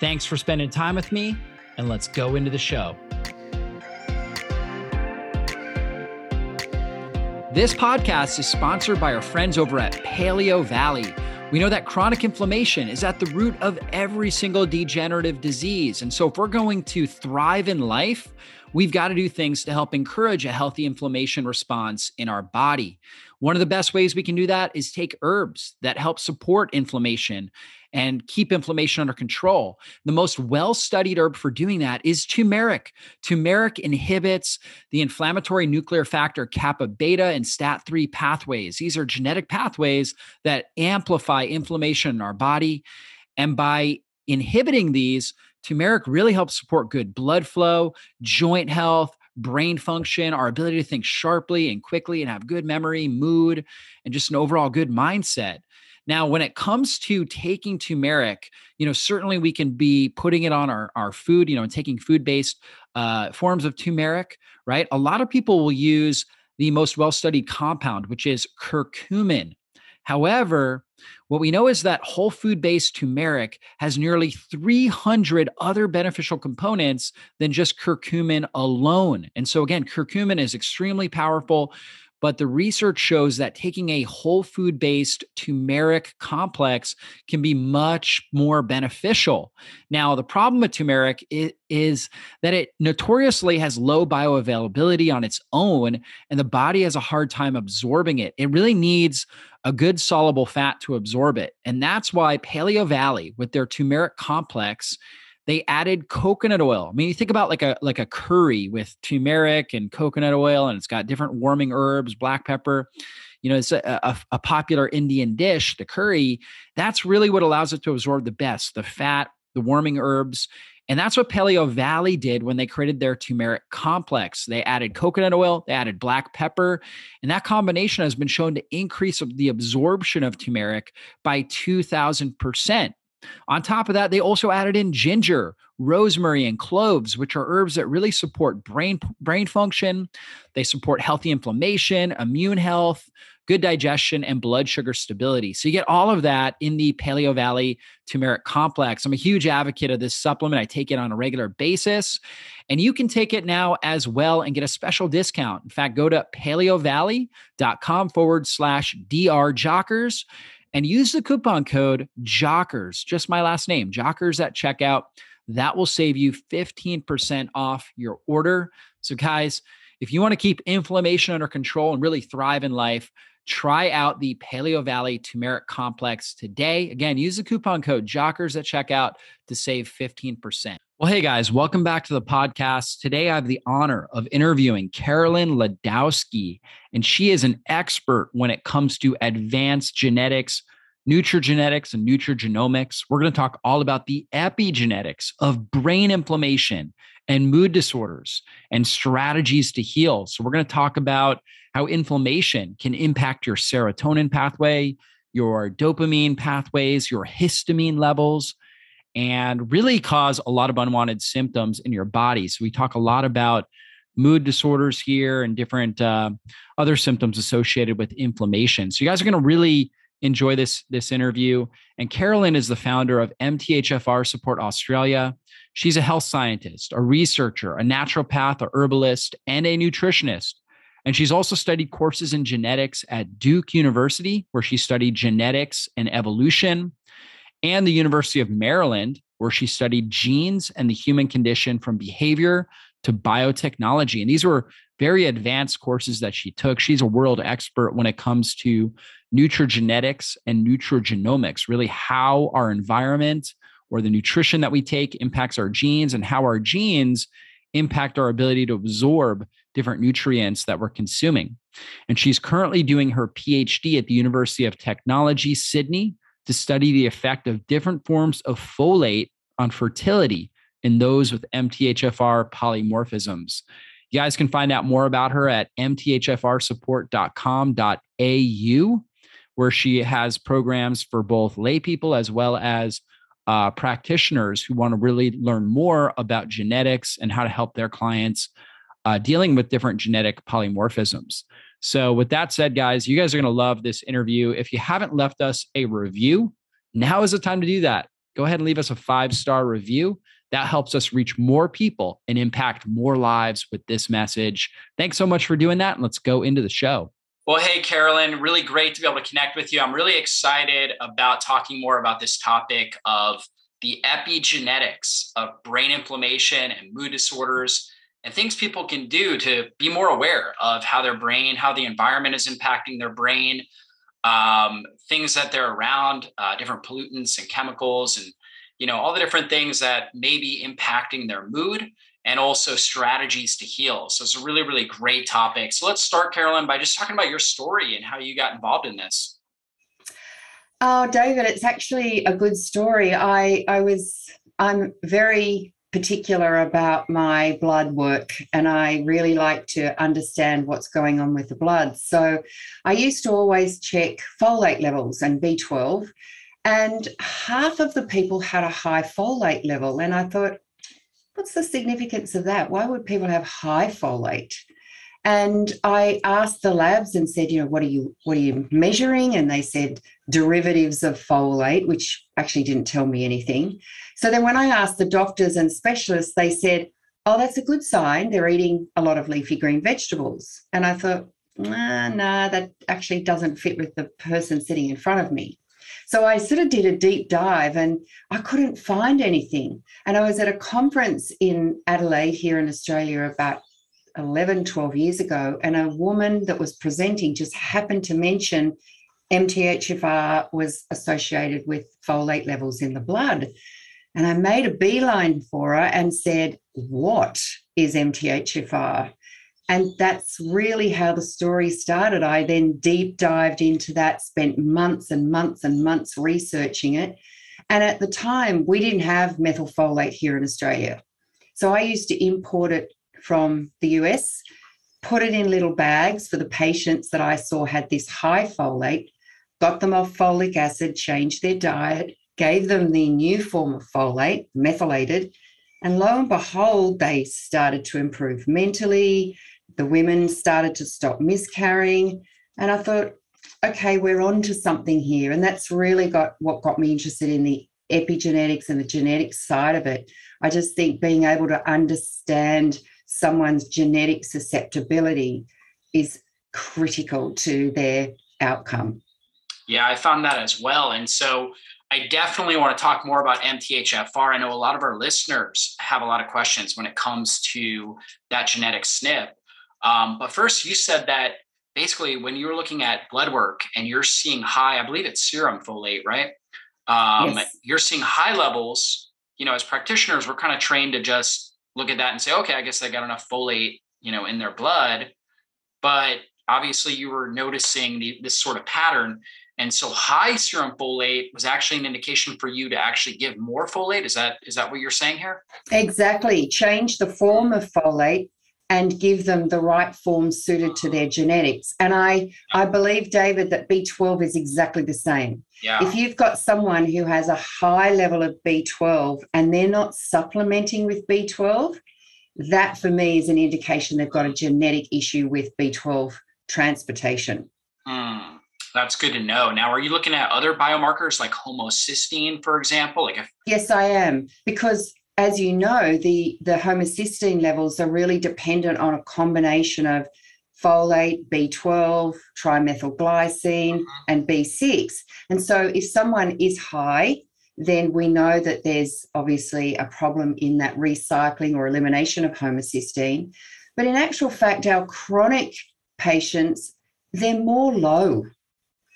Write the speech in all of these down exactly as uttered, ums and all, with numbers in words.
Thanks for spending time with me, and let's go into the show. This podcast is sponsored by our friends over at Paleo Valley. We know that chronic inflammation is at the root of every single degenerative disease. And so if we're going to thrive in life, we've got to do things to help encourage a healthy inflammation response in our body. One of the best ways we can do that is take herbs that help support inflammation and keep inflammation under control. The most well-studied herb for doing that is turmeric. Turmeric inhibits the inflammatory nuclear factor kappa beta and stat three pathways. These are genetic pathways that amplify inflammation in our body. And by inhibiting these, turmeric really helps support good blood flow, joint health, brain function, our ability to think sharply and quickly and have good memory, mood, and just an overall good mindset. Now, when it comes to taking turmeric, you know, certainly we can be putting it on our, our food, you know, and taking food-based uh, forms of turmeric, right? A lot of people will use the most well-studied compound, which is curcumin. However, what we know is that whole food-based turmeric has nearly three hundred other beneficial components than just curcumin alone. And so again, curcumin is extremely powerful, but the research shows that taking a whole food-based turmeric complex can be much more beneficial. Now, the problem with turmeric is that it notoriously has low bioavailability on its own, and the body has a hard time absorbing it. It really needs a good soluble fat to absorb it. And that's why Paleo Valley, with their turmeric complex, they added coconut oil. I mean, you think about like a like a curry with turmeric and coconut oil, and it's got different warming herbs, black pepper. You know, it's a, a, a popular Indian dish, the curry. That's really what allows it to absorb the best, the fat, the warming herbs. And that's what Paleo Valley did when they created their turmeric complex. They added coconut oil, they added black pepper, and that combination has been shown to increase the absorption of turmeric by two thousand percent. On top of that, they also added in ginger, rosemary, and cloves, which are herbs that really support brain brain function. They support healthy inflammation, immune health, good digestion, and blood sugar stability. So you get all of that in the Paleo Valley turmeric complex. I'm a huge advocate of this supplement. I take it on a regular basis, and you can take it now as well and get a special discount. In fact, go to paleovalley.com forward slash drjockers. And use the coupon code JOCKERS, just my last name, JOCKERS at checkout. That will save you fifteen percent off your order. So guys, if you want to keep inflammation under control and really thrive in life, try out the Paleo Valley Turmeric Complex today. Again, use the coupon code JOCKERS at checkout to save fifteen percent. Well, hey guys, welcome back to the podcast. Today, I have the honor of interviewing Carolyn Ledowsky, and she is an expert when it comes to advanced genetics, nutrigenetics, and nutrigenomics. We're going to talk all about the epigenetics of brain inflammation and mood disorders and strategies to heal. So we're going to talk about how inflammation can impact your serotonin pathway, your dopamine pathways, your histamine levels, and really cause a lot of unwanted symptoms in your body. So we talk a lot about mood disorders here and different uh, other symptoms associated with inflammation. So you guys are going to really enjoy this, this interview. And Carolyn is the founder of M T H F R Support Australia. She's a health scientist, a researcher, a naturopath, a herbalist, and a nutritionist. And she's also studied courses in genetics at Duke University, where she studied genetics and evolution, and the University of Maryland, where she studied genes and the human condition from behavior to biotechnology. And these were very advanced courses that she took. She's a world expert when it comes to nutrigenetics and nutrigenomics, really how our environment or the nutrition that we take impacts our genes and how our genes impact our ability to absorb different nutrients that we're consuming. And she's currently doing her PhD at the University of Technology, Sydney, to study the effect of different forms of folate on fertility in those with M T H F R polymorphisms. You guys can find out more about her at m t h f r support dot com dot a u, where she has programs for both lay people as well as uh, practitioners who want to really learn more about genetics and how to help their clients uh, dealing with different genetic polymorphisms. So with that said, guys, you guys are going to love this interview. If you haven't left us a review, now is the time to do that. Go ahead and leave us a five-star review. That helps us reach more people and impact more lives with this message. Thanks so much for doing that. And let's go into the show. Well, hey, Carolyn, really great to be able to connect with you. I'm really excited about talking more about this topic of the epigenetics of brain inflammation and mood disorders and things people can do to be more aware of how their brain, how the environment is impacting their brain, um, things that they're around, uh, different pollutants and chemicals and you know, all the different things that may be impacting their mood and also strategies to heal. So it's a really, really great topic. So let's start, Carolyn, by just talking about your story and how you got involved in this. Oh, David, it's actually a good story. I, I was, I'm very particular about my blood work, and I really like to understand what's going on with the blood. So I used to always check folate levels and B twelve. And half of the people had a high folate level. And I thought, what's the significance of that? Why would people have high folate? And I asked the labs and said, you know, what are you, what are you measuring? And they said derivatives of folate, which actually didn't tell me anything. So then when I asked the doctors and specialists, they said, oh, that's a good sign. They're eating a lot of leafy green vegetables. And I thought, nah, nah, that actually doesn't fit with the person sitting in front of me. So I sort of did a deep dive and I couldn't find anything. And I was at a conference in Adelaide here in Australia about eleven, twelve years ago. And a woman that was presenting just happened to mention M T H F R was associated with folate levels in the blood. And I made a beeline for her and said, what is M T H F R? And that's really how the story started. I then deep dived into that, spent months and months and months researching it. And at the time, we didn't have methylfolate here in Australia. So I used to import it from the U S, put it in little bags for the patients that I saw had this high folate, got them off folic acid, changed their diet, gave them the new form of folate, methylated, and lo and behold, they started to improve mentally. The women started to stop miscarrying. And I thought, okay, we're on to something here. And that's really got what got me interested in the epigenetics and the genetic side of it. I just think being able to understand someone's genetic susceptibility is critical to their outcome. Yeah, I found that as well. And so I definitely want to talk more about M T H F R. I know a lot of our listeners have a lot of questions when it comes to that genetic S N P. Um, but first, you said that basically when you were looking at blood work and you're seeing high, I believe it's serum folate, right? Um, yes. You're seeing high levels. You know, as practitioners, we're kind of trained to just look at that and say, okay, I guess they got enough folate, you know, in their blood. But obviously, you were noticing the, this sort of pattern. And so high serum folate was actually an indication for you to actually give more folate. Is that is that what you're saying here? Exactly. Change the form of folate and give them the right form suited to their genetics. And I, I believe, David, that B twelve is exactly the same. Yeah. If you've got someone who has a high level of B twelve and they're not supplementing with B twelve, that for me is an indication they've got a genetic issue with B twelve transportation. Mm. That's good to know. Now, are you looking at other biomarkers like homocysteine, for example? Like, if- Yes, I am. Because as you know, the, the homocysteine levels are really dependent on a combination of folate, B twelve, trimethylglycine, mm-hmm. and B six. And so if someone is high, then we know that there's obviously a problem in that recycling or elimination of homocysteine. But in actual fact, our chronic patients, they're more low.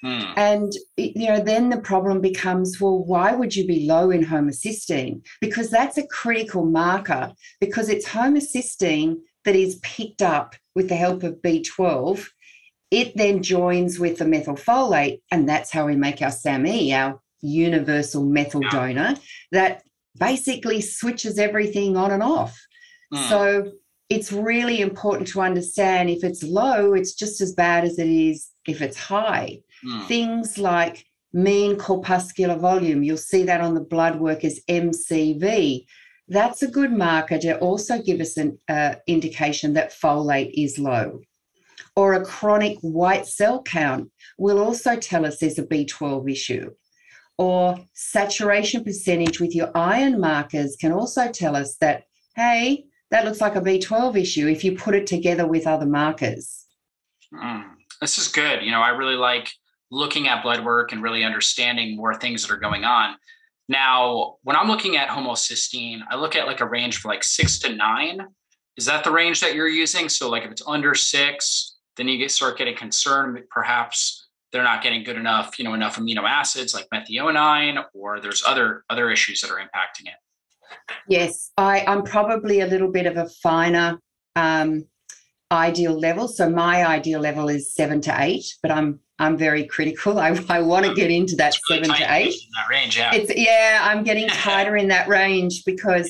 Hmm. And, you know, then the problem becomes, well, why would you be low in homocysteine? Because that's a critical marker, because it's homocysteine that is picked up with the help of B twelve. It then joins with the methylfolate, and that's how we make our SAMe, our universal methyl yeah. donor. That basically switches everything on and off. Mm. So it's really important to understand if it's low, it's just as bad as it is if it's high. Mm. Things like mean corpuscular volume, you'll see that on the blood work as M C V. That's a good marker to also give us an uh, indication that folate is low. Or a chronic white cell count will also tell us there's a B twelve issue. Or saturation percentage with your iron markers can also tell us that, hey, that looks like a B twelve issue if you put it together with other markers. Mm, this is good. You know, I really like looking at blood work and really understanding more things that are going on. Now, when I'm looking at homocysteine, I look at like a range for like six to nine. Is that the range that you're using? So like if it's under six, then you get start getting concerned, perhaps they're not getting good enough, you know, enough amino acids like methionine, or there's other, other issues that are impacting it. Yes, I, I'm probably a little bit of a finer um, ideal level. So my ideal level is seven to eight, but I'm I'm very critical. I, I want to get into that really seven to eight. That range, yeah. It's, yeah, I'm getting tighter in that range because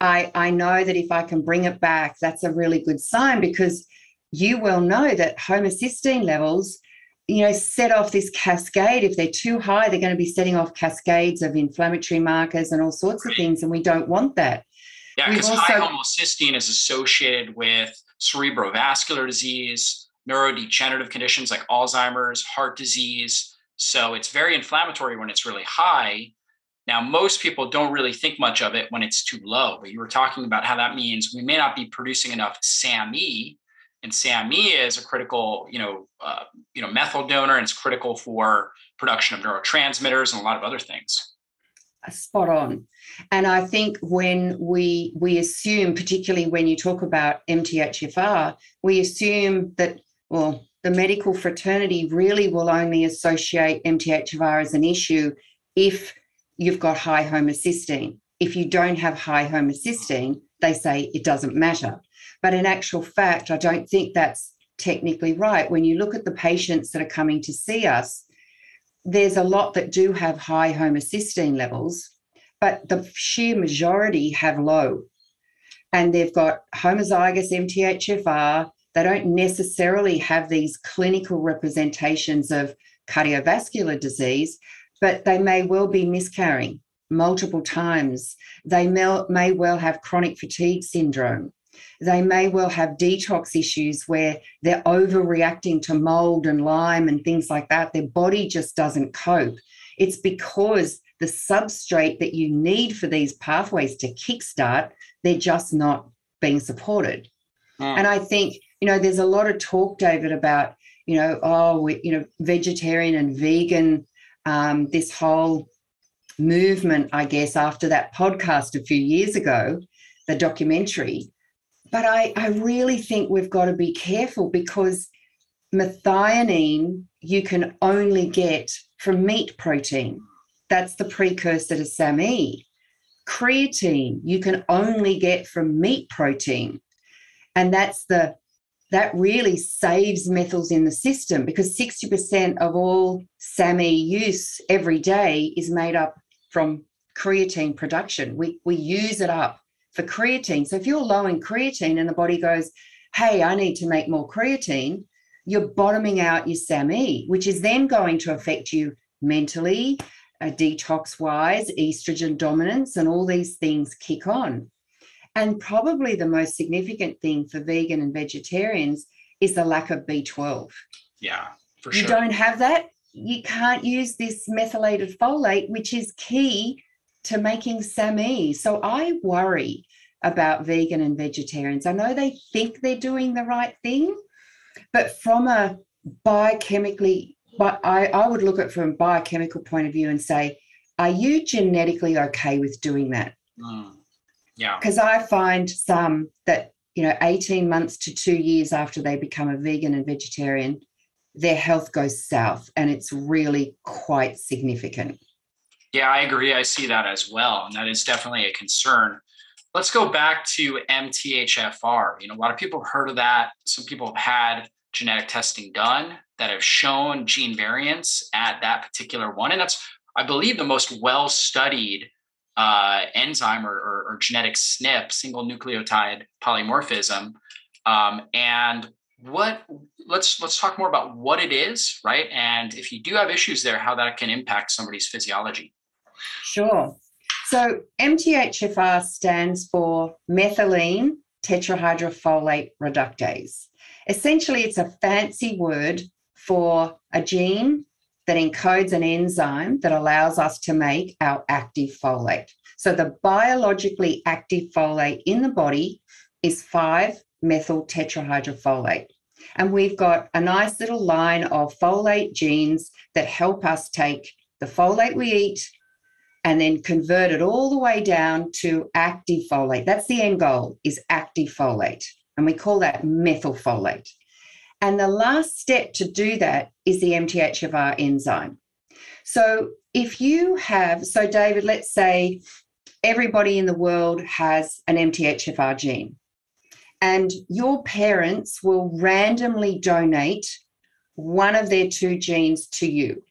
yeah. I, I know that if I can bring it back, that's a really good sign, because you well know that homocysteine levels, you know, set off this cascade. If they're too high, they're going to be setting off cascades of inflammatory markers and all sorts right. of things, and we don't want that. Yeah, because high homocysteine is associated with cerebrovascular disease, neurodegenerative conditions like Alzheimer's, heart disease. So it's very inflammatory when it's really high. Now, most people don't really think much of it when it's too low, but you were talking about how that means we may not be producing enough SAMe, and SAMe is a critical, you know, uh, you know, methyl donor, and it's critical for production of neurotransmitters and a lot of other things. Spot on. And I think when we we assume, particularly when you talk about M T H F R, we assume that, well, the medical fraternity really will only associate M T H F R as an issue if you've got high homocysteine. If you don't have high homocysteine, they say it doesn't matter. But in actual fact, I don't think that's technically right. When you look at the patients that are coming to see us, there's a lot that do have high homocysteine levels, but the sheer majority have low. And they've got homozygous M T H F R. They don't necessarily have these clinical representations of cardiovascular disease, but they may well be miscarrying multiple times. They may, may well have chronic fatigue syndrome. They may well have detox issues where they're overreacting to mold and lime and things like that. Their body just doesn't cope. It's because the substrate that you need for these pathways to kickstart, they're just not being supported. Mm. And I think, you know, there's a lot of talk, David, about, you know, oh, we, you know, vegetarian and vegan, um, this whole movement, I guess, after that podcast a few years ago, the documentary. But I, I really think we've got to be careful, because methionine you can only get from meat protein. That's the precursor to SAMe. Creatine you can only get from meat protein. And that's the that really saves methyls in the system, because sixty percent of all SAMe use every day is made up from creatine production. We, we use it up for creatine. So if you're low in creatine and the body goes, hey, I need to make more creatine, you're bottoming out your SAMe, which is then going to affect you mentally, uh, detox-wise, estrogen dominance, and all these things kick on. And probably the most significant thing for vegan and vegetarians is the lack of B twelve. Yeah, for sure. You don't have that, you can't use this methylated folate, which is key to making SAMe. So I worry about vegan and vegetarians. I know they think they're doing the right thing, but from a biochemically, but I, I would look at it from a biochemical point of view and say, are you genetically okay with doing that? Mm. Yeah. Because I find some that, you know, eighteen months to two years after they become a vegan and vegetarian, their health goes south, and it's really quite significant. Yeah, I agree. I see that as well. And that is definitely a concern. Let's go back to M T H F R. You know, a lot of people have heard of that. Some people have had genetic testing done that have shown gene variants at that particular one. And that's, I believe, the most well-studied uh, enzyme or, or, or genetic S N P, single nucleotide polymorphism. Um, and what let's let's talk more about what it is, right? And if you do have issues there, how that can impact somebody's physiology. Sure. So M T H F R stands for methylene tetrahydrofolate reductase. Essentially, it's a fancy word for a gene that encodes an enzyme that allows us to make our active folate. So the biologically active folate in the body is five-methyltetrahydrofolate. And we've got a nice little line of folate genes that help us take the folate we eat and then convert it all the way down to active folate. That's the end goal, is active folate. And we call that methylfolate. And the last step to do that is the M T H F R enzyme. So if you have, so David, let's say everybody in the world has an M T H F R gene, and your parents will randomly donate one of their two genes to you.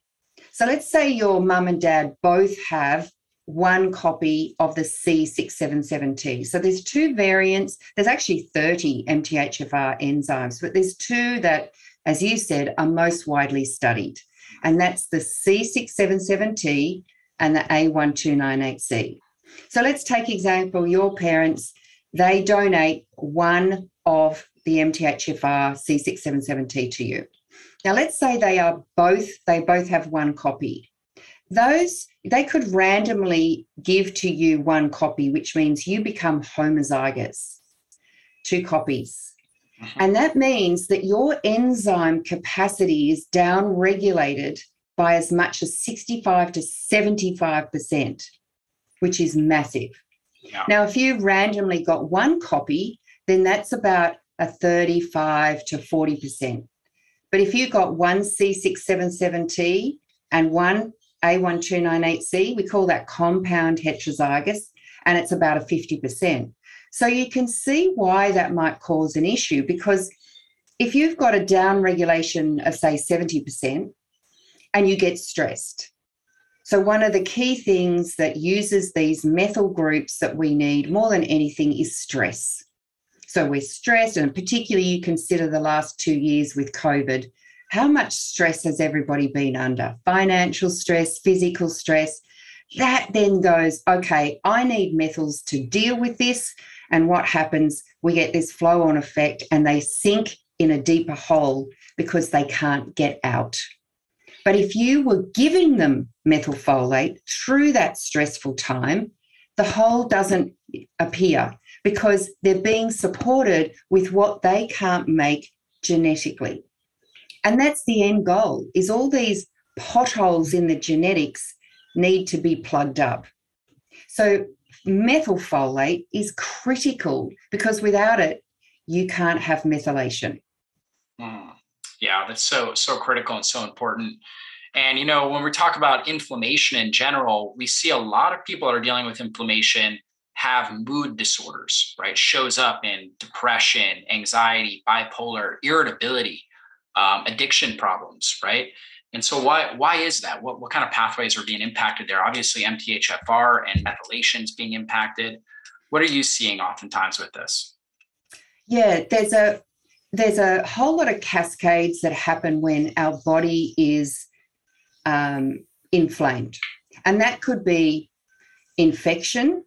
So let's say your mum and dad both have one copy of the C six seven seven T. So there's two variants. There's actually thirty M T H F R enzymes, but there's two that, as you said, are most widely studied, and that's the C six seven seven T and the A one two nine eight C. So let's take example, your parents, they donate one of the M T H F R C six seven seven T to you. Now let's say they are both, they both have one copy. Those, they could randomly give to you one copy, which means you become homozygous, two copies. Uh-huh. And that means that your enzyme capacity is downregulated by as much as sixty-five to seventy-five percent, which is massive. Yeah. Now, if you randomly got one copy, then that's about a thirty-five to forty percent. But if you got one C six seven seven T and one A one two nine eight C, we call that compound heterozygous, and it's about a fifty percent. So you can see why that might cause an issue, because if you've got a downregulation of, say, seventy percent, and you get stressed. So one of the key things that uses these methyl groups that we need more than anything is stress. So we're stressed, and particularly you consider the last two years with COVID. How much stress has everybody been under? Financial stress, physical stress. That then goes, okay, I need methyls to deal with this. And what happens? We get this flow-on effect, and they sink in a deeper hole because they can't get out. But if you were giving them methylfolate through that stressful time, the hole doesn't appear because they're being supported with what they can't make genetically. And that's the end goal, is all these potholes in the genetics need to be plugged up. So methylfolate is critical because without it, you can't have methylation. Mm. Yeah, that's so, so critical and so important. And, you know, when we talk about inflammation in general, we see a lot of people that are dealing with inflammation have mood disorders, right? Shows up in depression, anxiety, bipolar, irritability. Um, addiction problems, right? And so why why is that? What what kind of pathways are being impacted there? Obviously, M T H F R and methylation is being impacted. What are you seeing oftentimes with this? Yeah, there's a there's a whole lot of cascades that happen when our body is um, inflamed, and that could be infection.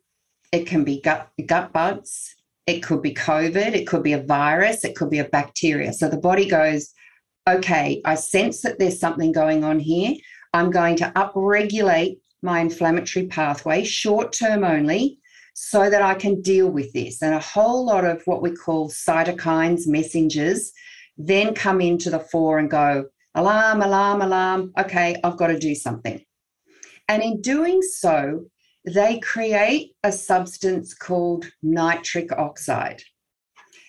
It can be gut gut bugs. It could be COVID. It could be a virus. It could be a bacteria. So the body goes, okay, I sense that there's something going on here. I'm going to upregulate my inflammatory pathway, short term only, so that I can deal with this. And a whole lot of what we call cytokines, messengers, then come into the fore and go, alarm, alarm, alarm. Okay, I've got to do something. And in doing so, they create a substance called nitric oxide.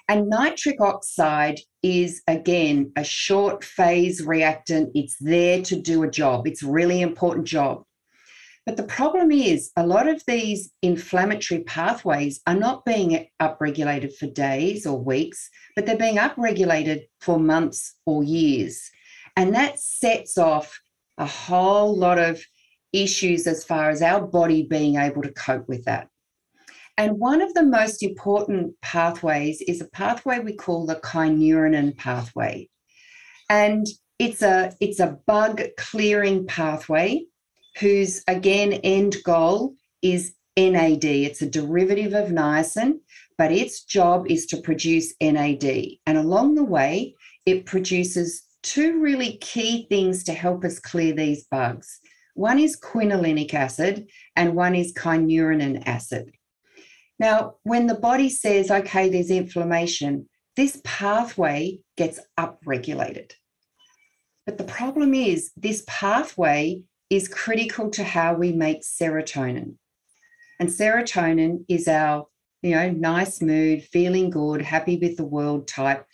And nitric oxide is, again, a short phase reactant. It's there to do a job. It's a really important job. But the problem is a lot of these inflammatory pathways are not being upregulated for days or weeks, but they're being upregulated for months or years. And that sets off a whole lot of issues as far as our body being able to cope with that. And one of the most important pathways is a pathway we call the kynurenine pathway. And it's a, it's a bug clearing pathway whose, again, end goal is N A D. It's a derivative of niacin, but its job is to produce N A D. And along the way, it produces two really key things to help us clear these bugs. One is quinolinic acid and one is kynurenine acid. Now, when the body says, okay, there's inflammation, this pathway gets upregulated. But the problem is this pathway is critical to how we make serotonin. And serotonin is our, you know, nice mood, feeling good, happy with the world type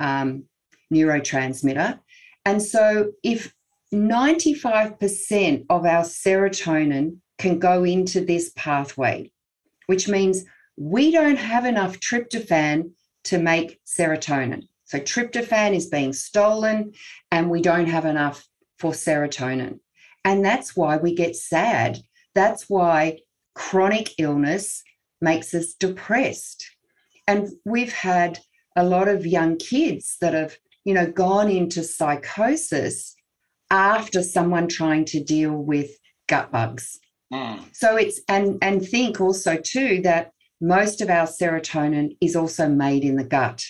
um, neurotransmitter. And so if ninety-five percent of our serotonin can go into this pathway, which means we don't have enough tryptophan to make serotonin. So tryptophan is being stolen and we don't have enough for serotonin. And that's why we get sad. That's why chronic illness makes us depressed. And we've had a lot of young kids that have, you know, gone into psychosis after someone trying to deal with gut bugs. So it's, and, and think also too that most of our serotonin is also made in the gut.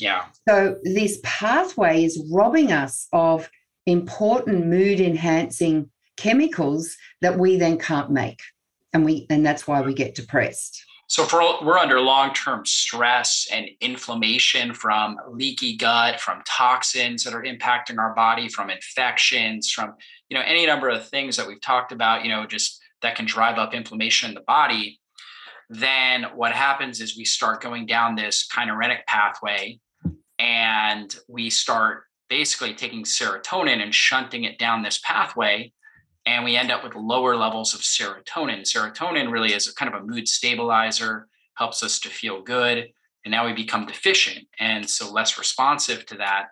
Yeah. So this pathway is robbing us of important mood enhancing chemicals that we then can't make. And we, and that's why we get depressed. So for all, we're under long-term stress and inflammation from leaky gut, from toxins that are impacting our body, from infections, from, you know, any number of things that we've talked about, you know, just that can drive up inflammation in the body. Then what happens is we start going down this kynurenic pathway and we start basically taking serotonin and shunting it down this pathway. And we end up with lower levels of serotonin. Serotonin really is a kind of a mood stabilizer, helps us to feel good. And now we become deficient and so less responsive to that.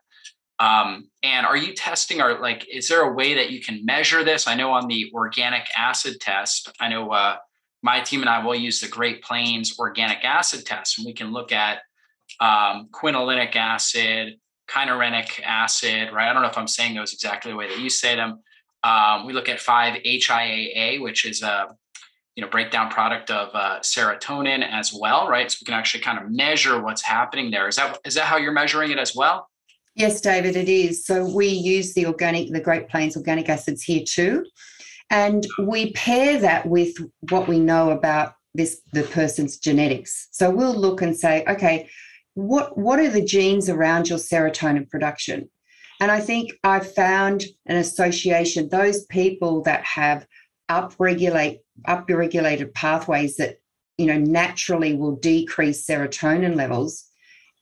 Um, and are you testing or like, is there a way that you can measure this? I know on the organic acid test, I know uh, my team and I will use the Great Plains organic acid test, and we can look at um, quinolinic acid, kynurenic acid, right? I don't know if I'm saying those exactly the way that you say them. Um, we look at five H I A A, which is a, you know, breakdown product of uh, serotonin as well, right? So we can actually kind of measure what's happening there. Is that is that how you're measuring it as well? Yes, David, it is. So we use the organic, the Great Plains organic acids here too, and we pair that with what we know about this the person's genetics. So we'll look and say, okay, what what are the genes around your serotonin production? And I think I've found an association. Those people that have upregulate, upregulated pathways that, you know, naturally will decrease serotonin levels,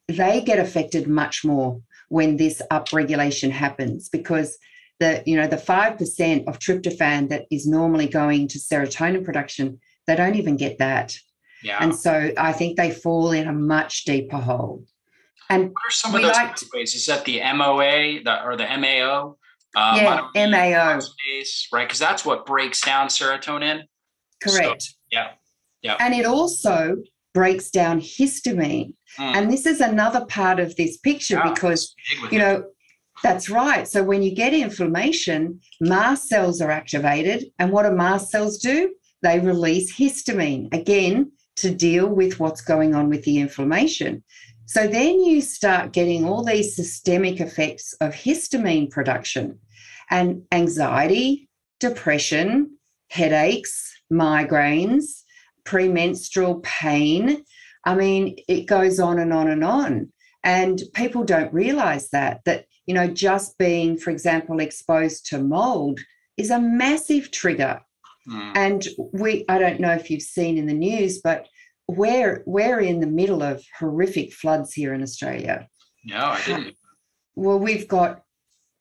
they get affected much more when this upregulation happens because the, you know, the five percent of tryptophan that is normally going to serotonin production, they don't even get that. Yeah. And so I think they fall in a much deeper hole. And what are some of those like pathways? Is that the M O A the, or the M A O? Uh, yeah, M A O. Oxidase, right, because that's what breaks down serotonin. Correct. So, yeah, yeah. And it also breaks down histamine. Mm. And this is another part of this picture yeah, because, you know, it. That's right. So when you get inflammation, mast cells are activated. And what do mast cells do? They release histamine, again, to deal with what's going on with the inflammation. So then you start getting all these systemic effects of histamine production and anxiety, depression, headaches, migraines, premenstrual pain. I mean, it goes on and on and on. And people don't realize that, that, you know, just being, for example, exposed to mold is a massive trigger. Mm. And we, I don't know if you've seen in the news, but We're we're in the middle of horrific floods here in Australia. No, I didn't. Well, we've got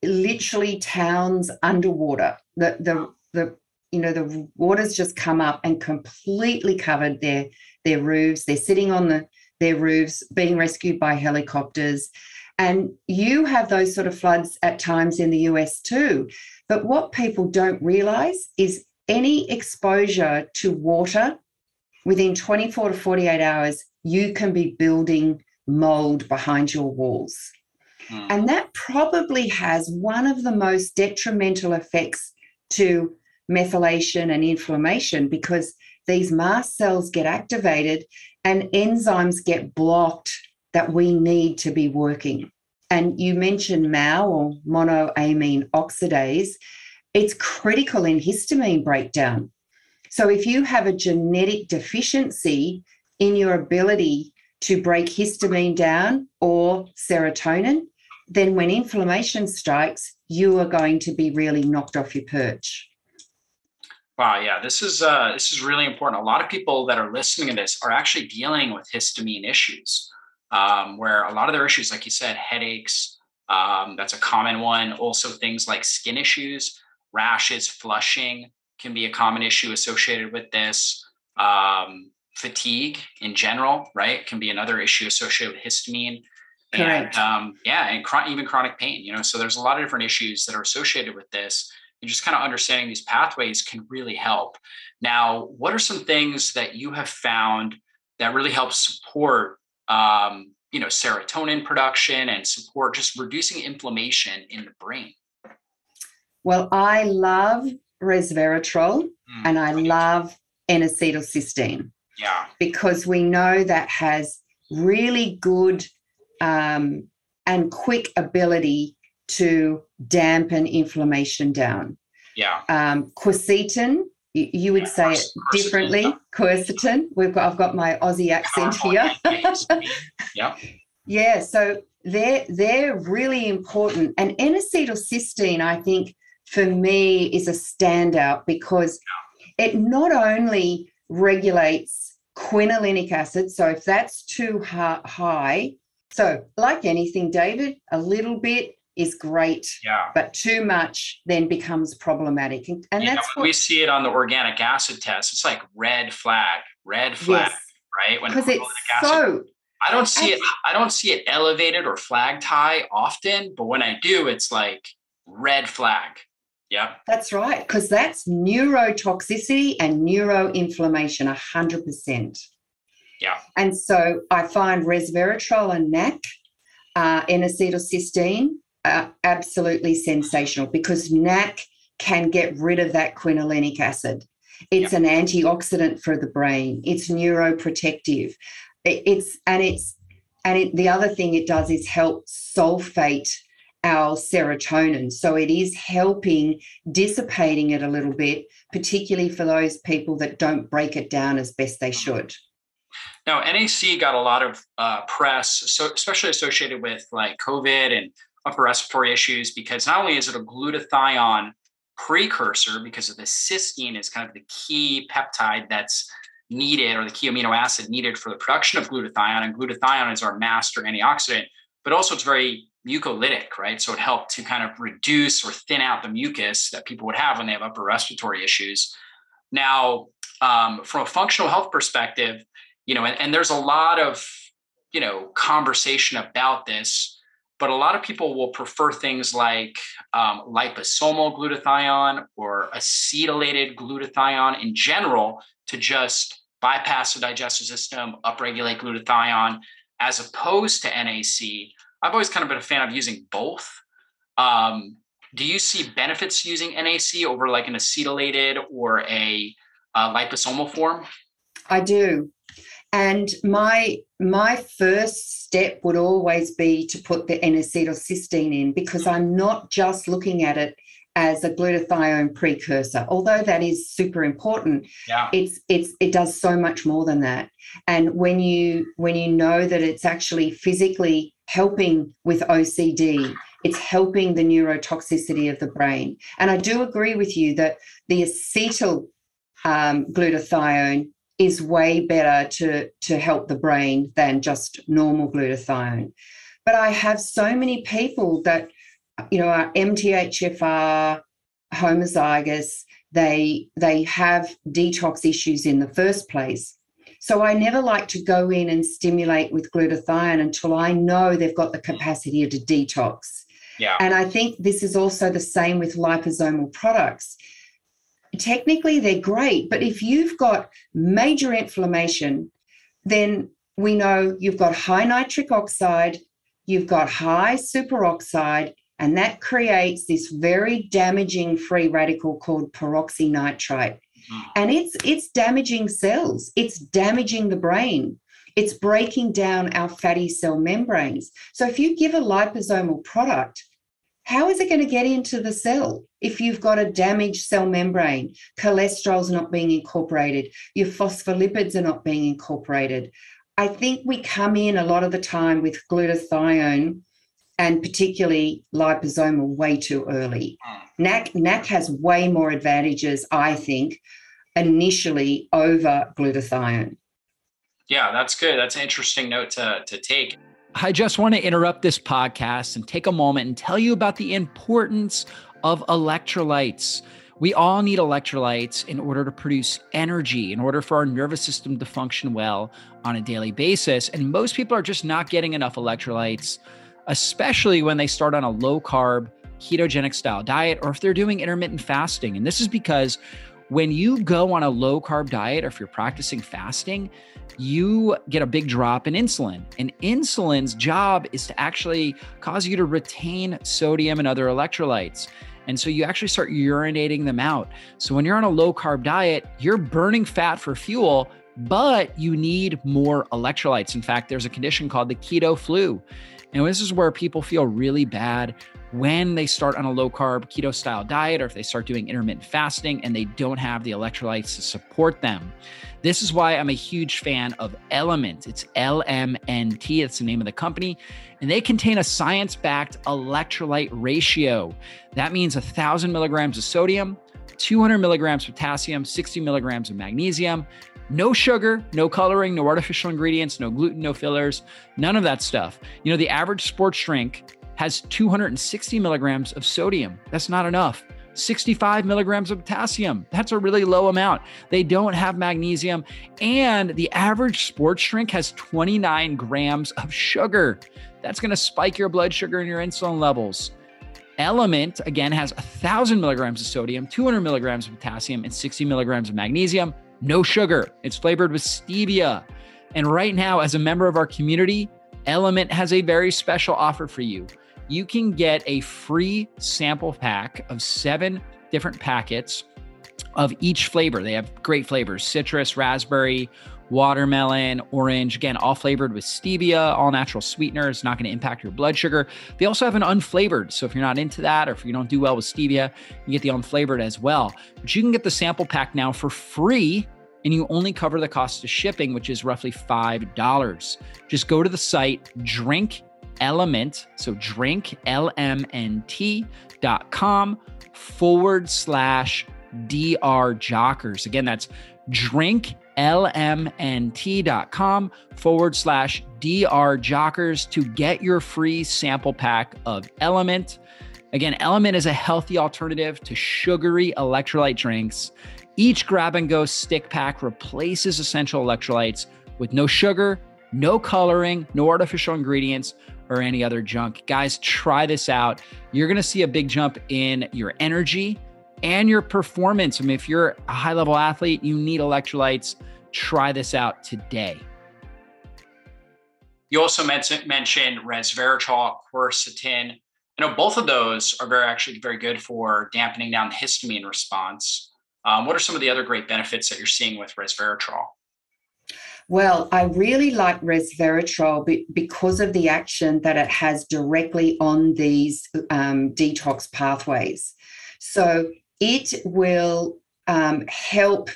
literally towns underwater. The the the you know the water's just come up and completely covered their their roofs. They're sitting on the their roofs, being rescued by helicopters, And you have those sort of floods at times in the U S too. But what people don't realize is any exposure to water within twenty-four to forty-eight hours, you can be building mold behind your walls. Mm. And that probably has one of the most detrimental effects to methylation and inflammation, because these mast cells get activated and enzymes get blocked that we need to be working. And you mentioned M A O, or monoamine oxidase. It's critical in histamine breakdown. So if you have a genetic deficiency in your ability to break histamine down or serotonin, then when inflammation strikes, you are going to be really knocked off your perch. Wow, yeah, this is uh, this is really important. A lot of people that are listening to this are actually dealing with histamine issues, um, where a lot of their issues, like you said, headaches, um, that's a common one. Also things like skin issues, rashes, flushing can be a common issue associated with this. Um, fatigue in general, right, can be another issue associated with histamine. Correct. And, um, yeah, and chron- even chronic pain, you know, so there's a lot of different issues that are associated with this. And just kind of understanding these pathways can really help. Now, what are some things that you have found that really help support, um, you know, serotonin production and support just reducing inflammation in the brain? Well, I love resveratrol mm, and I right. love N-acetylcysteine. Yeah. Because we know that has really good um, and quick ability to dampen inflammation down. Yeah. Um, quercetin, you, you would yeah, say course, it differently. Quercetin. quercetin. We've got, I've got my Aussie accent here. yeah. Yeah. So they're, they're really important. And N-acetylcysteine, I think, for me is a standout because yeah. it not only regulates quinolinic acid, so if that's too high, so like anything, David, a little bit is great, yeah. but too much then becomes problematic. And, and yeah, that's when what, we see it on the organic acid test. It's like red flag, red flag, yes, right? When it's acid, so I don't see acid. it. I don't see it elevated or flagged high often, but when I do, it's like red flag. Yeah, that's right. Because that's neurotoxicity and neuroinflammation, a hundred percent. Yeah. And so I find resveratrol and N A C, uh, N-acetylcysteine. Uh, absolutely sensational, because N A C can get rid of that quinolinic acid. It's yep. an antioxidant for the brain. It's neuroprotective. It, it's and it's and it, the other thing it does is help sulfate our serotonin. So it is helping dissipating it a little bit, particularly for those people that don't break it down as best they should. Now, N A C got a lot of uh, press, so especially associated with like COVID and upper respiratory issues, because not only is it a glutathione precursor, because of the cysteine is kind of the key peptide that's needed, or the key amino acid needed for the production of glutathione, and glutathione is our master antioxidant, but also it's very mucolytic, right? So it helped to kind of reduce or thin out the mucus that people would have when they have upper respiratory issues. Now, um, from a functional health perspective, you know, and, and there's a lot of, you know, conversation about this, but a lot of people will prefer things like um, liposomal glutathione or acetylated glutathione in general to just bypass the digestive system, upregulate glutathione, as opposed to N A C. I've always kind of been a fan of using both. Um, do you see benefits using N A C over like an acetylated or a uh, liposomal form? I do. And my my first step would always be to put the N-acetylcysteine in, because I'm not just looking at it as a glutathione precursor, although that is super important. Yeah. It's it's it does so much more than that. And when you when you know that it's actually physically helping with O C D, it's helping the neurotoxicity of the brain. And I do agree with you that the acetyl um, glutathione is way better to, to help the brain than just normal glutathione. But I have so many people that, you know, are M T H F R homozygous, they, they have detox issues in the first place. So I never like to go in and stimulate with glutathione until I know they've got the capacity to detox. Yeah. And I think this is also the same with liposomal products. Technically, they're great, but if you've got major inflammation, then we know you've got high nitric oxide, you've got high superoxide, and that creates this very damaging free radical called peroxynitrite. Mm. And it's it's damaging cells. It's damaging the brain. It's breaking down our fatty cell membranes. So if you give a liposomal product, how is it going to get into the cell if you've got a damaged cell membrane? Cholesterol's not being incorporated. Your phospholipids are not being incorporated. I think we come in a lot of the time with glutathione and particularly liposomal way too early. N A C, N A C has way more advantages, I think, initially over glutathione. Yeah, that's good. That's an interesting note to, to take. I just want to interrupt this podcast and take a moment and tell you about the importance of electrolytes. We all need electrolytes in order to produce energy, in order for our nervous system to function well on a daily basis. And most people are just not getting enough electrolytes, especially when they start on a low-carb, ketogenic style diet, or if they're doing intermittent fasting. And this is because when you go on a low-carb diet, or if you're practicing fasting, you get a big drop in insulin. And insulin's job is to actually cause you to retain sodium and other electrolytes. And so you actually start urinating them out. So when you're on a low-carb diet, you're burning fat for fuel, but you need more electrolytes. In fact, there's a condition called the keto flu. And this is where people feel really bad when they start on a low-carb keto-style diet, or if they start doing intermittent fasting and they don't have the electrolytes to support them. This is why I'm a huge fan of Element. It's L M N T, that's the name of the company. And they contain a science-backed electrolyte ratio. That means one thousand milligrams of sodium, two hundred milligrams of potassium, sixty milligrams of magnesium. No sugar, no coloring, no artificial ingredients, no gluten, no fillers, none of that stuff. You know, the average sports drink has two hundred sixty milligrams of sodium. That's not enough. sixty-five milligrams of potassium. That's a really low amount. They don't have magnesium. And the average sports drink has twenty-nine grams of sugar. That's going to spike your blood sugar and your insulin levels. Element, again, has one thousand milligrams of sodium, two hundred milligrams of potassium, and sixty milligrams of magnesium. No sugar. It's flavored with stevia. And right now, as a member of our community, Element has a very special offer for you. You can get a free sample pack of seven different packets of each flavor. They have great flavors: citrus, raspberry, watermelon, orange, again, all flavored with stevia, all natural sweetener. It's not going to impact your blood sugar. They also have an unflavored. So if you're not into that, or if you don't do well with stevia, you get the unflavored as well. But you can get the sample pack now for free, and you only cover the cost of shipping, which is roughly five dollars. Just go to the site, drink element. So drink L M N T dot com forward slash D R Jockers. Again, that's drink L M N T dot com forward slash D R Jockers to get your free sample pack of Element. Again, Element is a healthy alternative to sugary electrolyte drinks. Each grab and go stick pack replaces essential electrolytes with no sugar, no coloring, no artificial ingredients, or any other junk. Guys, try this out. You're going to see a big jump in your energy and your performance. I mean, if you're a high-level athlete, you need electrolytes. Try this out today. You also mentioned, mentioned resveratrol, quercetin. I know both of those are very actually very good for dampening down the histamine response. Um, what are some of the other great benefits that you're seeing with resveratrol? Well, I really like resveratrol because of the action that it has directly on these um, detox pathways. So it will um, help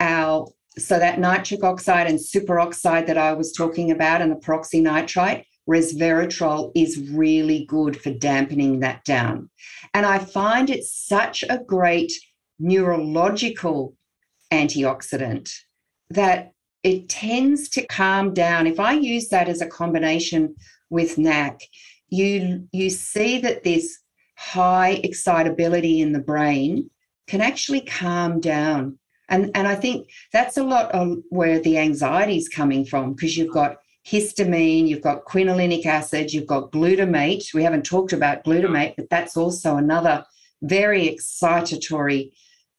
our, so that nitric oxide and superoxide that I was talking about and the peroxynitrite, resveratrol is really good for dampening that down. And I find it's such a great neurological antioxidant that it tends to calm down. If I use that as a combination with N A C, you, you see that this high excitability in the brain can actually calm down And, and I think that's a lot of where the anxiety is coming from, because you've got histamine, you've got quinolinic acid, you've got glutamate. We haven't talked about glutamate, but that's also another very excitatory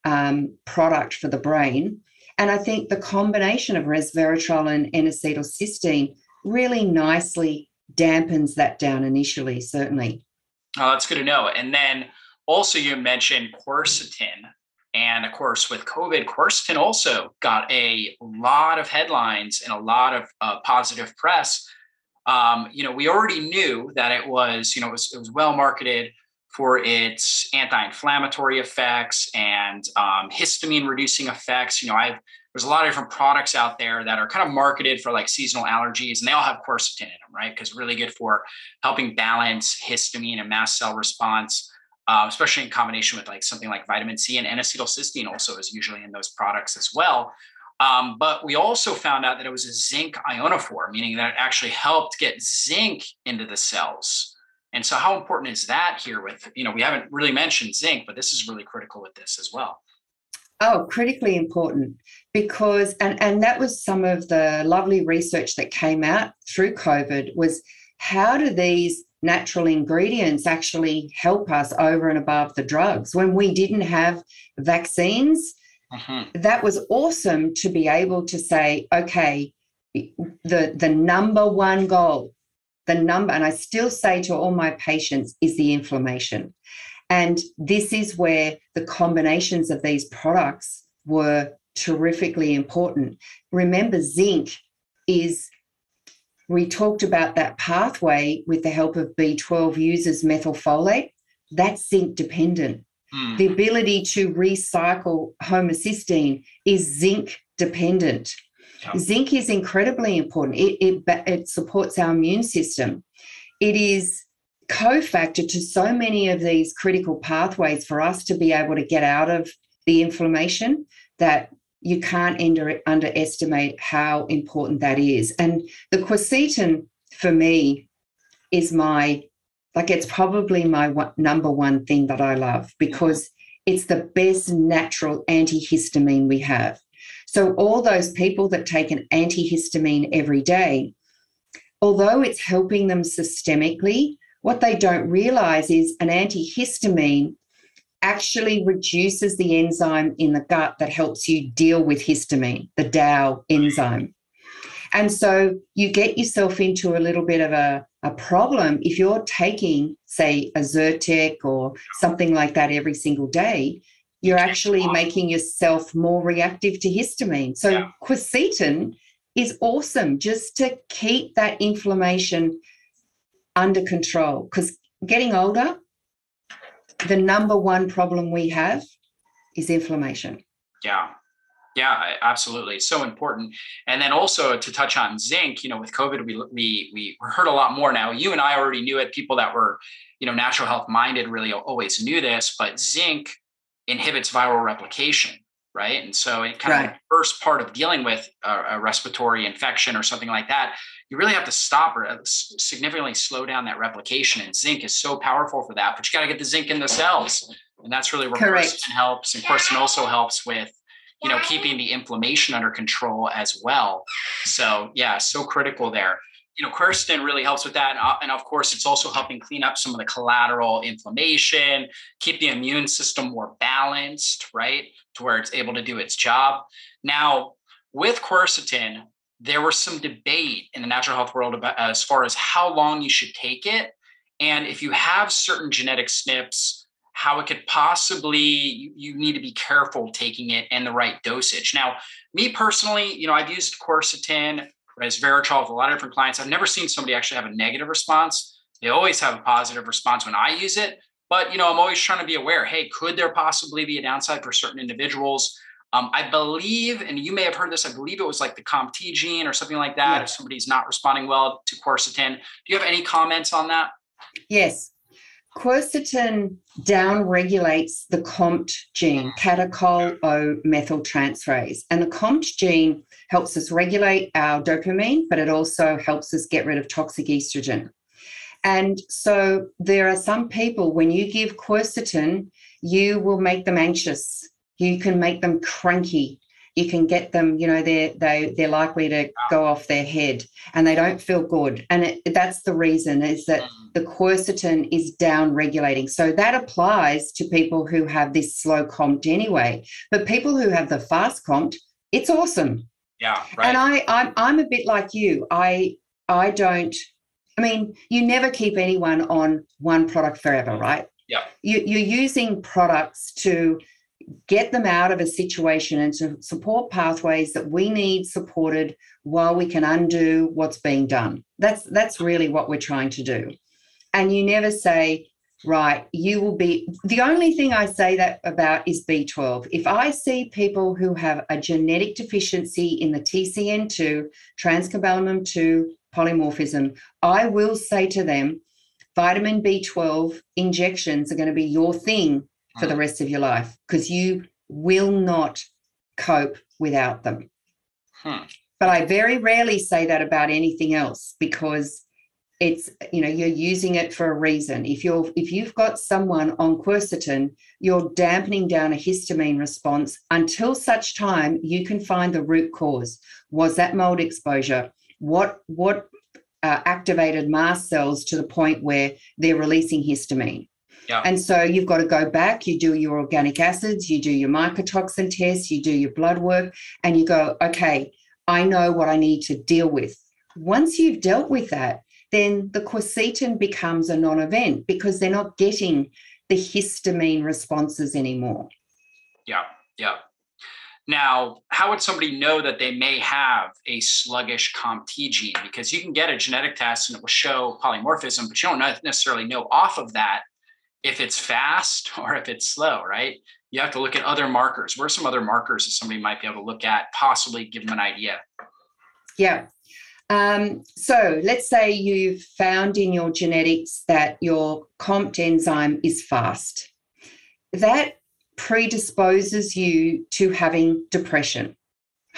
um, product for the brain. And I think the combination of resveratrol and N-acetylcysteine really nicely dampens that down initially, certainly. Oh, that's good to know. And then also you mentioned quercetin. And of course, with COVID, quercetin also got a lot of headlines and a lot of uh, positive press. Um, you know, we already knew that it was, you know, it was, it was well marketed for its anti-inflammatory effects and um, histamine-reducing effects. You know, I've there's a lot of different products out there that are kind of marketed for like seasonal allergies, and they all have quercetin in them, right? Because really good for helping balance histamine and mast cell response, uh, especially in combination with like something like vitamin C, and N-acetylcysteine also is usually in those products as well. Um, but we also found out that it was a zinc ionophore, meaning that it actually helped get zinc into the cells. And so how important is that here with, you know, we haven't really mentioned zinc, but this is really critical with this as well. Oh, critically important, because, and, and that was some of the lovely research that came out through COVID, was how do these natural ingredients actually help us over and above the drugs? When we didn't have vaccines, uh-huh. that was awesome to be able to say, okay, the, the number one goal, the number, and I still say to all my patients, is the inflammation. And this is where the combinations of these products were terrifically important. Remember, zinc is, we talked about that pathway with the help of B twelve uses methylfolate, that's zinc dependent. Mm. The ability to recycle homocysteine is zinc dependent. Zinc is incredibly important. It, it, it supports our immune system. It is cofactor to so many of these critical pathways for us to be able to get out of the inflammation, that you can't under, underestimate how important that is. And the quercetin for me is my, like it's probably my one, number one thing that I love, because it's the best natural antihistamine we have. So all those people that take an antihistamine every day, although it's helping them systemically, what they don't realize is an antihistamine actually reduces the enzyme in the gut that helps you deal with histamine, the DAO enzyme. And so you get yourself into a little bit of a, a problem if you're taking, say, a Zyrtec or something like that every single day. You're actually making yourself more reactive to histamine. So yeah. quercetin is awesome just to keep that inflammation under control, because getting older, the number one problem we have is inflammation. Yeah, yeah, absolutely. So important. And then also to touch on zinc, you know, with COVID, we, we, we heard a lot more now. You and I already knew it. People that were, you know, natural health minded really always knew this, but zinc inhibits viral replication, right? And so it kind right. of the first part of dealing with a, a respiratory infection or something like that, you really have to stop or significantly slow down that replication. And zinc is so powerful for that, but you got to get the zinc in the cells. And that's really where quercetin helps. And quercetin also helps with, you know, keeping the inflammation under control as well. So yeah, so critical there. You know, quercetin really helps with that. And of course, it's also helping clean up some of the collateral inflammation, keep the immune system more balanced, right, to where it's able to do its job. Now, with quercetin, there was some debate in the natural health world about as far as how long you should take it. And if you have certain genetic S N Ps, how it could possibly, you need to be careful taking it and the right dosage. Now, me personally, you know, I've used quercetin, resveratrol with a lot of different clients. I've never seen somebody actually have a negative response. They always have a positive response when I use it. But, you know, I'm always trying to be aware, hey, could there possibly be a downside for certain individuals? Um, I believe, and you may have heard this, I believe it was like the C O M T gene or something like that. Yeah. If somebody's not responding well to quercetin. Do you have any comments on that? Yes. Quercetin downregulates the C O M T gene, catechol O methyltransferase. And the C O M T gene helps us regulate our dopamine, but it also helps us get rid of toxic estrogen. And so there are some people, when you give quercetin, you will make them anxious. You can make them cranky. You can get them, you know, they're, they, they're likely to go off their head and they don't feel good. And it, that's the reason is that the quercetin is down-regulating. So that applies to people who have this slow C O M T anyway. But people who have the fast C O M T, it's awesome. Yeah, right. And I, I'm, I'm a bit like you. I, I don't, I mean, you never keep anyone on one product forever, right? Yeah. You, you're using products to get them out of a situation and to support pathways that we need supported while we can undo what's being done. That's that's really what we're trying to do. And you never say, right, you will be, the only thing I say that about is B twelve. If I see people who have a genetic deficiency in the T C N two, transcobalamin two polymorphism, I will say to them, vitamin B twelve injections are going to be your thing for the rest of your life because you will not cope without them. Huh. But I very rarely say that about anything else because it's, you know, you're using it for a reason. If you're, if you've got someone on quercetin, you're dampening down a histamine response until such time you can find the root cause. Was that mold exposure? What, what uh, activated mast cells to the point where they're releasing histamine? Yeah. And so you've got to go back, you do your organic acids, you do your mycotoxin tests, you do your blood work, and you go, okay, I know what I need to deal with. Once you've dealt with that, then the quercetin becomes a non-event because they're not getting the histamine responses anymore. Yeah, yeah. Now, how would somebody know that they may have a sluggish C O M T gene? Because you can get a genetic test and it will show polymorphism, but you don't necessarily know off of that if it's fast or if it's slow, right? You have to look at other markers. What are some other markers that somebody might be able to look at, possibly give them an idea? Yeah. Um, so let's say you've found in your genetics that your C O M T enzyme is fast. That predisposes you to having depression, one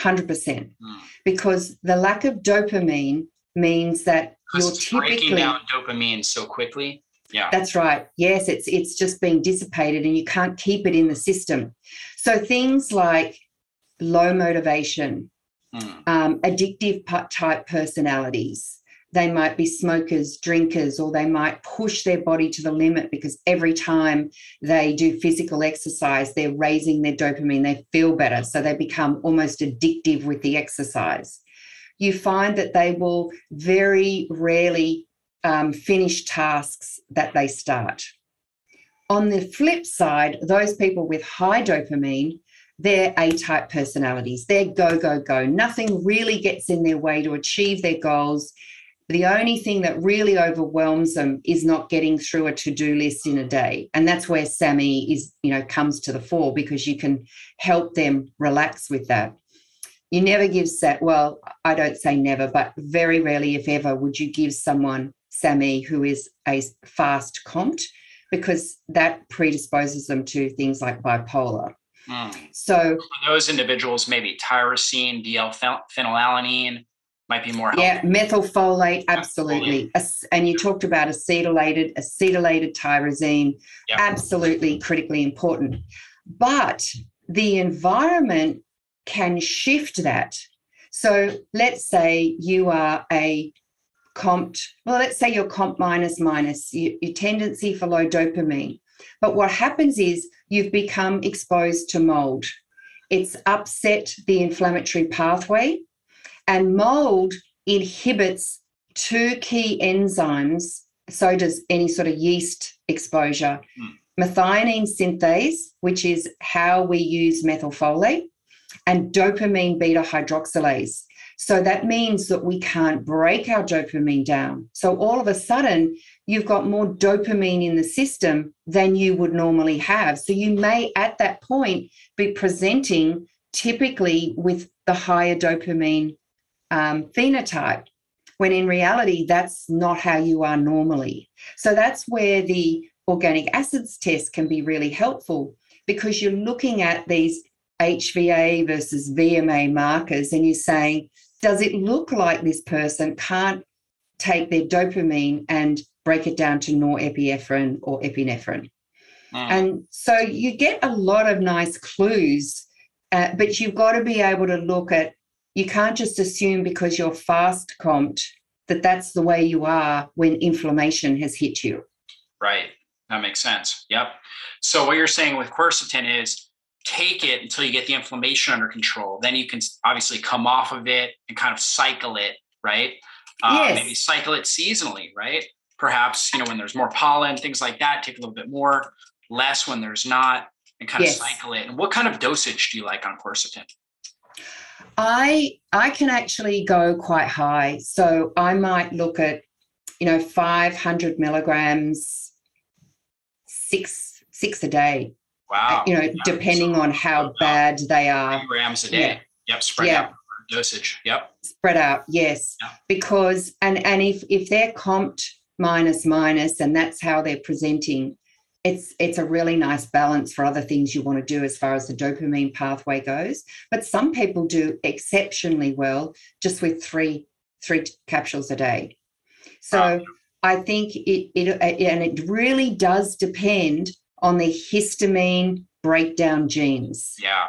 hundred percent, mm. because the lack of dopamine means that you're typically... breaking down dopamine so quickly. Yeah, that's right. Yes, it's it's just being dissipated and you can't keep it in the system. So things like low motivation, mm. um, addictive type personalities, they might be smokers, drinkers, or they might push their body to the limit because every time they do physical exercise, they're raising their dopamine, they feel better. So they become almost addictive with the exercise. You find that they will very rarely Um, finish tasks that they start. On the flip side, those people with high dopamine, they're A-type personalities. They're go, go, go. Nothing really gets in their way to achieve their goals. The only thing that really overwhelms them is not getting through a to-do list in a day. And that's where SAMe is, you know, comes to the fore because you can help them relax with that. You never give, well, I don't say never, but very rarely, if ever, would you give someone SAMe who is a fast C O M T because that predisposes them to things like bipolar. Mm. So for those individuals, maybe tyrosine, D L phenylalanine might be more helpful. Yeah, methylfolate, absolutely. Methylfolate. And you talked about acetylated, acetylated tyrosine, yep. absolutely critically important. But the environment can shift that. So let's say you are a C O M T, well, let's say you're C O M T minus minus, your, your tendency for low dopamine. But what happens is you've become exposed to mold. It's upset the inflammatory pathway, and mold inhibits two key enzymes. So does any sort of yeast exposure. Mm. Methionine synthase, which is how we use methylfolate, and dopamine beta hydroxylase. So that means that we can't break our dopamine down. So all of a sudden, you've got more dopamine in the system than you would normally have. So you may at that point be presenting typically with the higher dopamine um, phenotype, when in reality, that's not how you are normally. So that's where the organic acids test can be really helpful because you're looking at these H V A versus V M A markers and you're saying, does it look like this person can't take their dopamine and break it down to norepinephrine or epinephrine? Mm. And so you get a lot of nice clues, uh, but you've got to be able to look at, you can't just assume because you're fast comped that that's the way you are when inflammation has hit you. Right. That makes sense. Yep. So what you're saying with quercetin is take it until you get the inflammation under control. Then you can obviously come off of it and kind of cycle it, right? Uh, yes. Maybe cycle it seasonally, right? Perhaps, you know, when there's more pollen, things like that, take a little bit more, less when there's not, and kind yes. of cycle it. And what kind of dosage do you like on quercetin? I I can actually go quite high. So I might look at, you know, five hundred milligrams, six, six a day. Wow. You know, yeah. depending so, on how bad they are. Milligrams a day. Yeah. Yep. Spread yeah. out dosage. Yep. Spread out. Yes. Yep. Because, and, and if, if they're comped minus minus and that's how they're presenting, it's it's a really nice balance for other things you want to do as far as the dopamine pathway goes. But some people do exceptionally well just with three three capsules a day. So wow. I think it, it and it really does depend on the histamine breakdown genes. Yeah.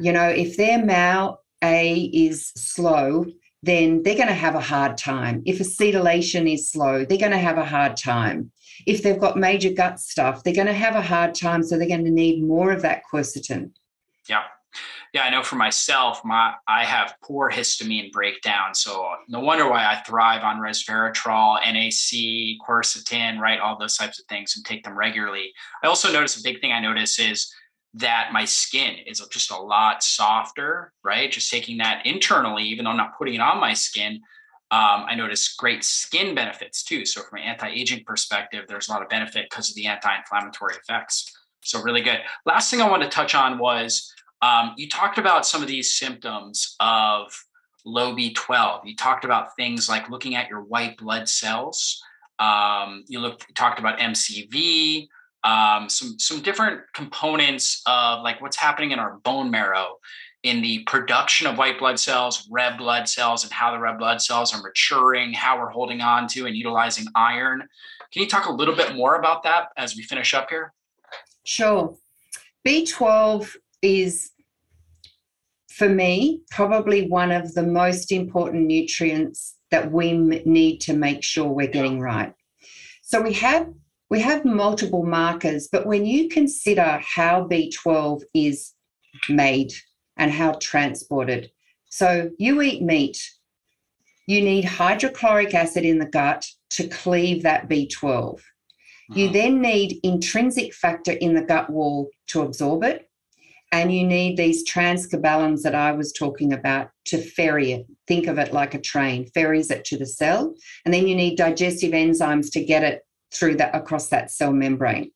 You know, if their M A O A is slow, then they're going to have a hard time. If acetylation is slow, they're going to have a hard time. If they've got major gut stuff, they're going to have a hard time, so they're going to need more of that quercetin. Yeah. Yeah, I know for myself, my I have poor histamine breakdown, so no wonder why I thrive on resveratrol, N A C, quercetin, right, all those types of things, and take them regularly. I also notice a big thing I notice is that my skin is just a lot softer, right? Just taking that internally, even though I'm not putting it on my skin, Um, I noticed great skin benefits too. So from an anti-aging perspective, there's a lot of benefit because of the anti-inflammatory effects. So really good. Last thing I wanted to touch on was um, you talked about some of these symptoms of low B twelve. You talked about things like looking at your white blood cells. Um, you looked, you talked about M C V, um, some, some different components of like what's happening in our bone marrow in the production of white blood cells, red blood cells, and how the red blood cells are maturing, how we're holding on to and utilizing iron. Can you talk a little bit more about that as we finish up here? Sure. B twelve is, for me, probably one of the most important nutrients that we need to make sure we're getting right. So we have we have multiple markers, but when you consider how B twelve is made, and how transported. So you eat meat, you need hydrochloric acid in the gut to cleave that B twelve. Mm-hmm. You then need intrinsic factor in the gut wall to absorb it, and you need these transcobalamins that I was talking about to ferry it. Think of it like a train, ferries it to the cell, and then you need digestive enzymes to get it through that across that cell membrane.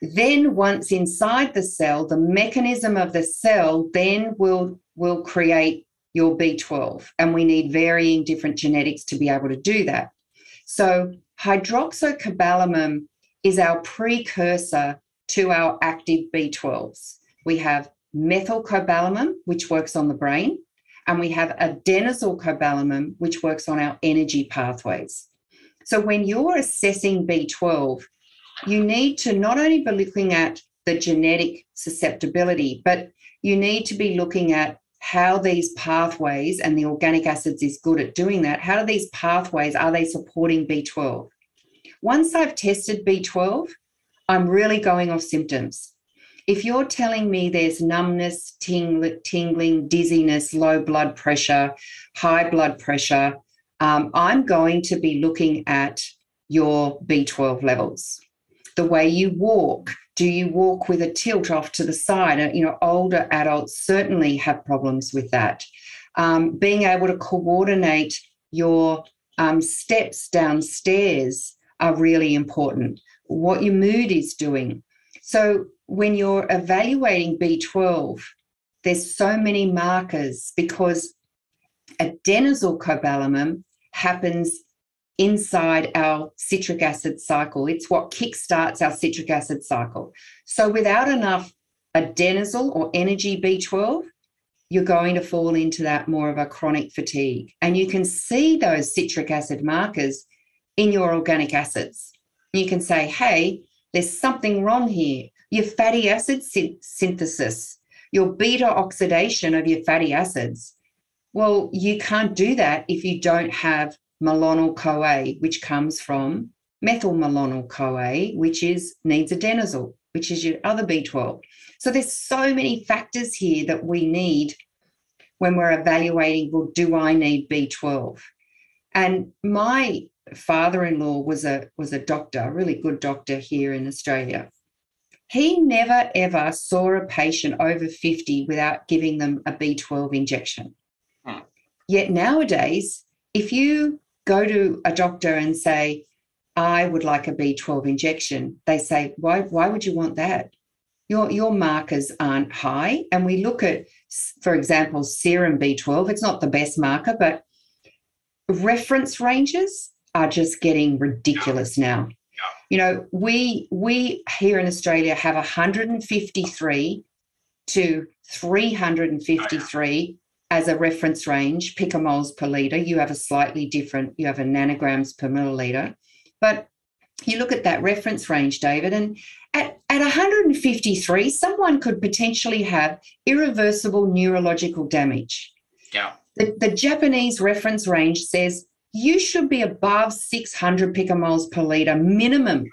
Then once inside the cell, the mechanism of the cell then will, will create your B twelve, and we need varying different genetics to be able to do that. So hydroxycobalamin is our precursor to our active B twelves. We have methylcobalamin, which works on the brain, and we have adenosylcobalamin, which works on our energy pathways. So when you're assessing B twelve, you need to not only be looking at the genetic susceptibility, but you need to be looking at how these pathways, and the organic acids is good at doing that, how do these pathways, are they supporting B twelve? Once I've tested B twelve, I'm really going off symptoms. If you're telling me there's numbness, tingling, tingling dizziness, low blood pressure, high blood pressure, um, I'm going to be looking at your B twelve levels. The way you walk, do you walk with a tilt off to the side? You know, older adults certainly have problems with that. Um, being able to coordinate your um, steps downstairs are really important. What your mood is doing. So when you're evaluating B twelve, there's so many markers because adenosylcobalamin happens inside our citric acid cycle. It's what kickstarts our citric acid cycle. So without enough adenosyl or energy B twelve, you're going to fall into that more of a chronic fatigue. And you can see those citric acid markers in your organic acids. You can say, hey, There's something wrong here. Your fatty acid sy- synthesis, your beta oxidation of your fatty acids. Well, you can't do that if you don't have malonyl-CoA, which comes from methylmalonyl-CoA, which is needs adenosyl, which is your other B twelve. So there's so many factors here that we need when we're evaluating, well, do I need B twelve? And my father-in-law was a, was a doctor, a really good doctor here in Australia. He never, ever saw a patient over fifty without giving them a B twelve injection. Hmm. Yet nowadays, if you go to a doctor and say, I would like a B twelve injection, they say, why, why would you want that? Your, your markers aren't high. And we look at, for example, serum B twelve. It's not the best marker, but reference ranges are just getting ridiculous now. You know, we we here in Australia have one fifty-three to three fifty-three as a reference range, picomoles per litre. You have a slightly different, you have a nanograms per millilitre. But you look at that reference range, David, and at, at one fifty-three, someone could potentially have irreversible neurological damage. Yeah. The, the Japanese reference range says you should be above six hundred picomoles per litre minimum.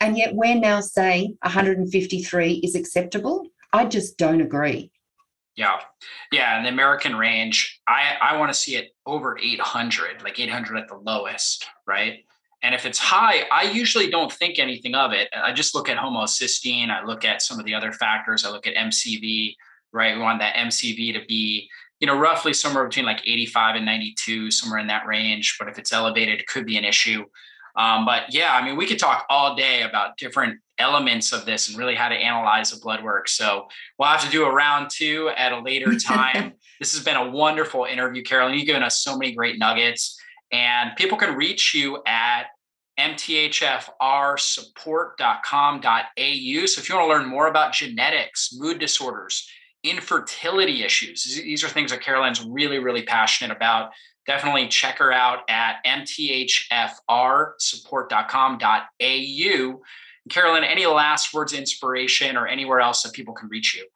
And yet we're now saying one fifty-three is acceptable. I just don't agree. Yeah. Yeah. And the American range, I, I want to see it over eight hundred, like eight hundred at the lowest, right? And if it's high, I usually don't think anything of it. I just look at homocysteine. I look at some of the other factors. I look at M C V, right? We want that M C V to be, you know, roughly somewhere between like eighty-five and ninety-two, somewhere in that range. But if it's elevated, it could be an issue. Um, but yeah, I mean, we could talk all day about different elements of this and really how to analyze the blood work. So we'll have to do a round two at a later time. This has been a wonderful interview, Carolyn. You've given us so many great nuggets. And people can reach you at m t h f r support dot com dot a u. So if you want to learn more about genetics, mood disorders, infertility issues. These are things that Carolyn's really, really passionate about. Definitely check her out at m t h f r support dot com dot a u. Carolyn, any last words of inspiration or anywhere else that people can reach you?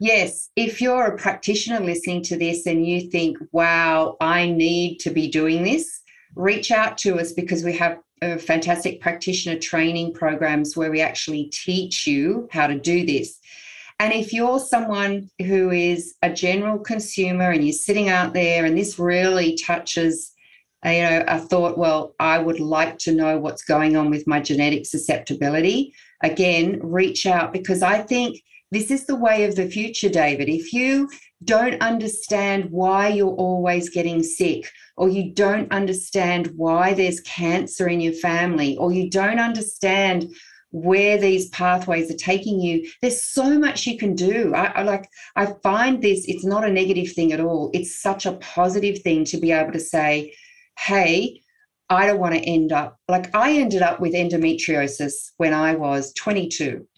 Yes, if you're a practitioner listening to this and you think, wow, I need to be doing this, reach out to us because we have a fantastic practitioner training programs where we actually teach you how to do this. And if you're someone who is a general consumer and you're sitting out there and this really touches, you know, a thought, well, I would like to know what's going on with my genetic susceptibility, again, reach out because I think this is the way of the future, David. If you don't understand why you're always getting sick or you don't understand why there's cancer in your family or you don't understand where these pathways are taking you, there's so much you can do. I, I like, I find this, it's not a negative thing at all. It's such a positive thing to be able to say, hey, I don't want to end up, like I ended up with endometriosis when I was twenty-two.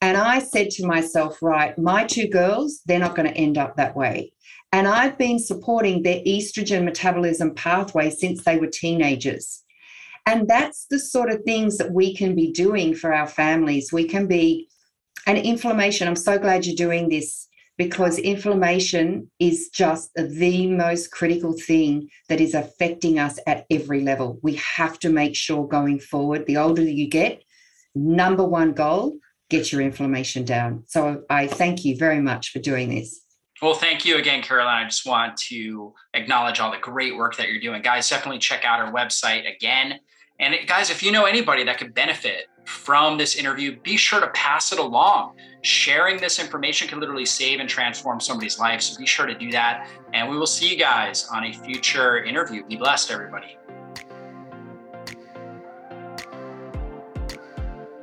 And I said to myself, right, my two girls, they're not going to end up that way. And I've been supporting their estrogen metabolism pathway since they were teenagers. And that's the sort of things that we can be doing for our families. We can be, and inflammation, I'm so glad you're doing this because inflammation is just the most critical thing that is affecting us at every level. We have to make sure going forward, the older you get, number one goal, get your inflammation down. So I thank you very much for doing this. Well, thank you again, Carolyn. I just want to acknowledge all the great work that you're doing. Guys, definitely check out our website again. And guys, if you know anybody that could benefit from this interview, be sure to pass it along. Sharing this information can literally save and transform somebody's life. So be sure to do that. And we will see you guys on a future interview. Be blessed, everybody.